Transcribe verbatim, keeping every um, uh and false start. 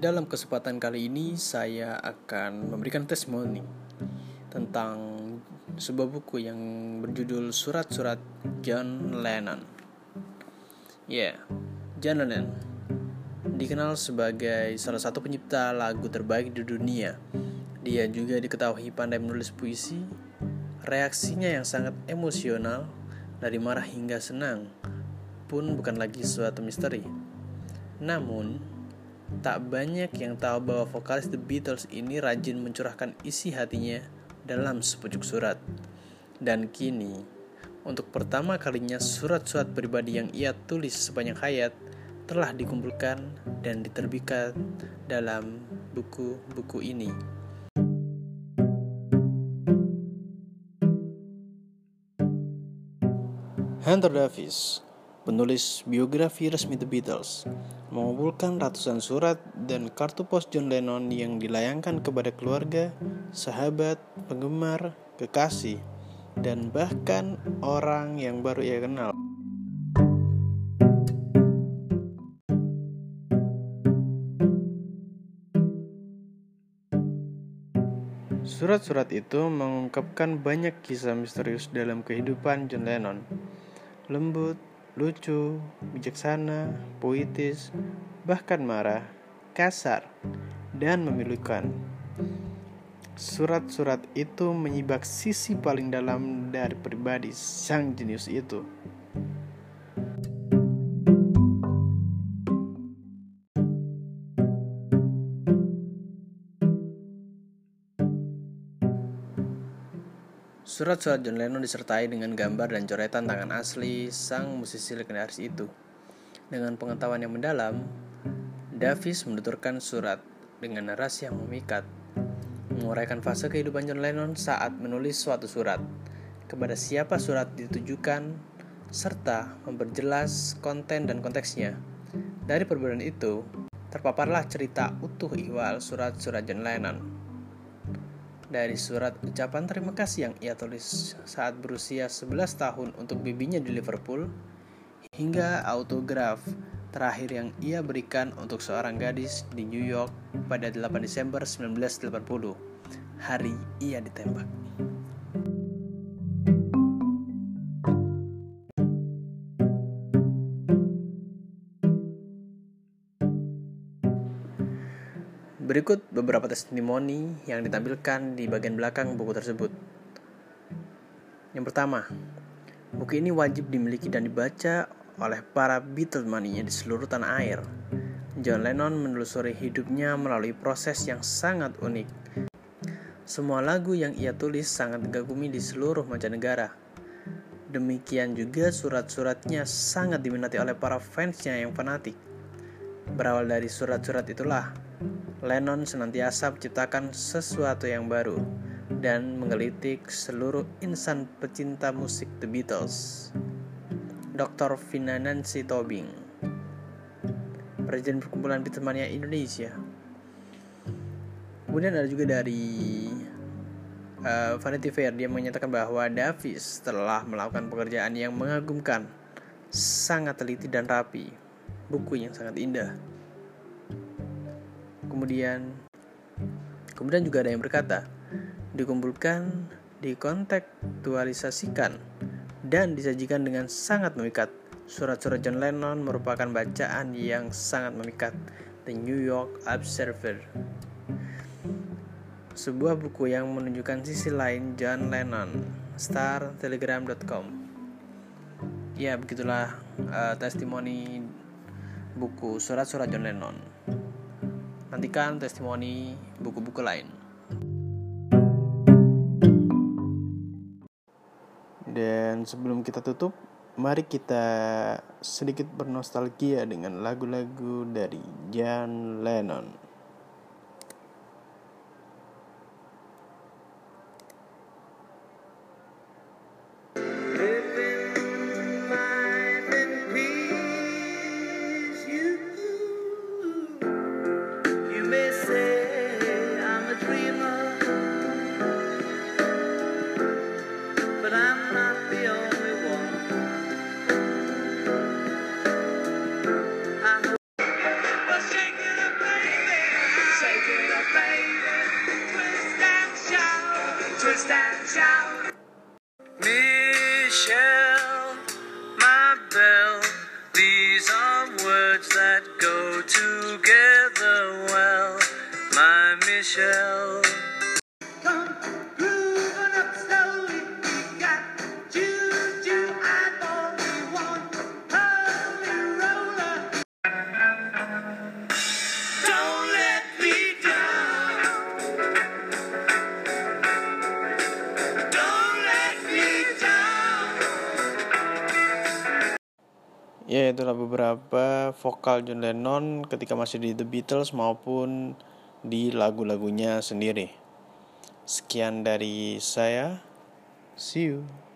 Dalam kesempatan kali ini saya akan memberikan testimoni tentang sebuah buku yang berjudul Surat-surat John Lennon. Ya, yeah, John Lennon dikenal sebagai salah satu pencipta lagu terbaik di dunia. Dia juga diketahui pandai menulis puisi. Reaksinya yang sangat emosional, dari marah hingga senang, pun bukan lagi suatu misteri. Namun, tak banyak yang tahu bahwa vokalis The Beatles ini rajin mencurahkan isi hatinya dalam sepucuk surat. Dan kini, untuk pertama kalinya surat-surat pribadi yang ia tulis sepanjang hayat telah dikumpulkan dan diterbitkan dalam buku-buku ini. Henter Davies, penulis biografi resmi The Beatles, mengumpulkan ratusan surat dan kartu pos John Lennon yang dilayangkan kepada keluarga, sahabat, penggemar, kekasih, dan bahkan orang yang baru ia kenal. Surat-surat itu mengungkapkan banyak kisah misterius dalam kehidupan John Lennon. Lembut, lucu, bijaksana, puitis, bahkan marah, kasar, dan memilukan. Surat-surat itu menyibak sisi paling dalam dari pribadi sang jenius itu. Surat-surat John Lennon disertai dengan gambar dan coretan tangan asli sang musisi legendaris itu. Dengan pengetahuan yang mendalam, Davies menuturkan surat dengan narasi yang memikat, menguraikan fase kehidupan John Lennon saat menulis suatu surat, kepada siapa surat ditujukan, serta memperjelas konten dan konteksnya. Dari perbedaan itu, terpaparlah cerita utuh ihwal surat-surat John Lennon. Dari surat ucapan terima kasih yang ia tulis saat berusia sebelas tahun untuk bibinya di Liverpool, hingga autograf terakhir yang ia berikan untuk seorang gadis di New York pada delapan Desember sembilan belas delapan puluh, hari ia ditembak. Berikut beberapa testimoni yang ditampilkan di bagian belakang buku tersebut. Yang pertama, buku ini wajib dimiliki dan dibaca oleh para Beatlemania di seluruh tanah air. John Lennon menelusuri hidupnya melalui proses yang sangat unik. Semua lagu yang ia tulis sangat dikagumi di seluruh mancanegara. Demikian juga surat-suratnya sangat diminati oleh para fansnya yang fanatik. Berawal dari surat-surat itulah, Lennon senantiasa menciptakan sesuatu yang baru dan menggelitik seluruh insan pecinta musik The Beatles. doktor Vina Nancy Tobing, Presiden Perkumpulan Beatlemania Indonesia. Kemudian ada juga dari uh, Vanity Fair, dia menyatakan bahwa Davies telah melakukan pekerjaan yang mengagumkan, sangat teliti dan rapi, buku yang sangat indah. Kemudian, kemudian juga ada yang berkata, dikumpulkan, dikontekstualisasikan, dan disajikan dengan sangat memikat. Surat-surat John Lennon merupakan bacaan yang sangat memikat. The New York Observer, sebuah buku yang menunjukkan sisi lain John Lennon. start telegram dot com. Ya, begitulah uh, testimoni buku Surat-surat John Lennon. Nantikan testimoni buku-buku lain. Dan sebelum kita tutup, mari kita sedikit bernostalgia dengan lagu-lagu dari John Lennon. Let's take it away, baby. shell. Come grooving up slowly, we got juju, I only want holy roller. Don't let me down, don't let me down. Ya, itulah beberapa vokal John Lennon ketika masih di The Beatles maupun di lagu-lagunya sendiri. Sekian dari saya. See you.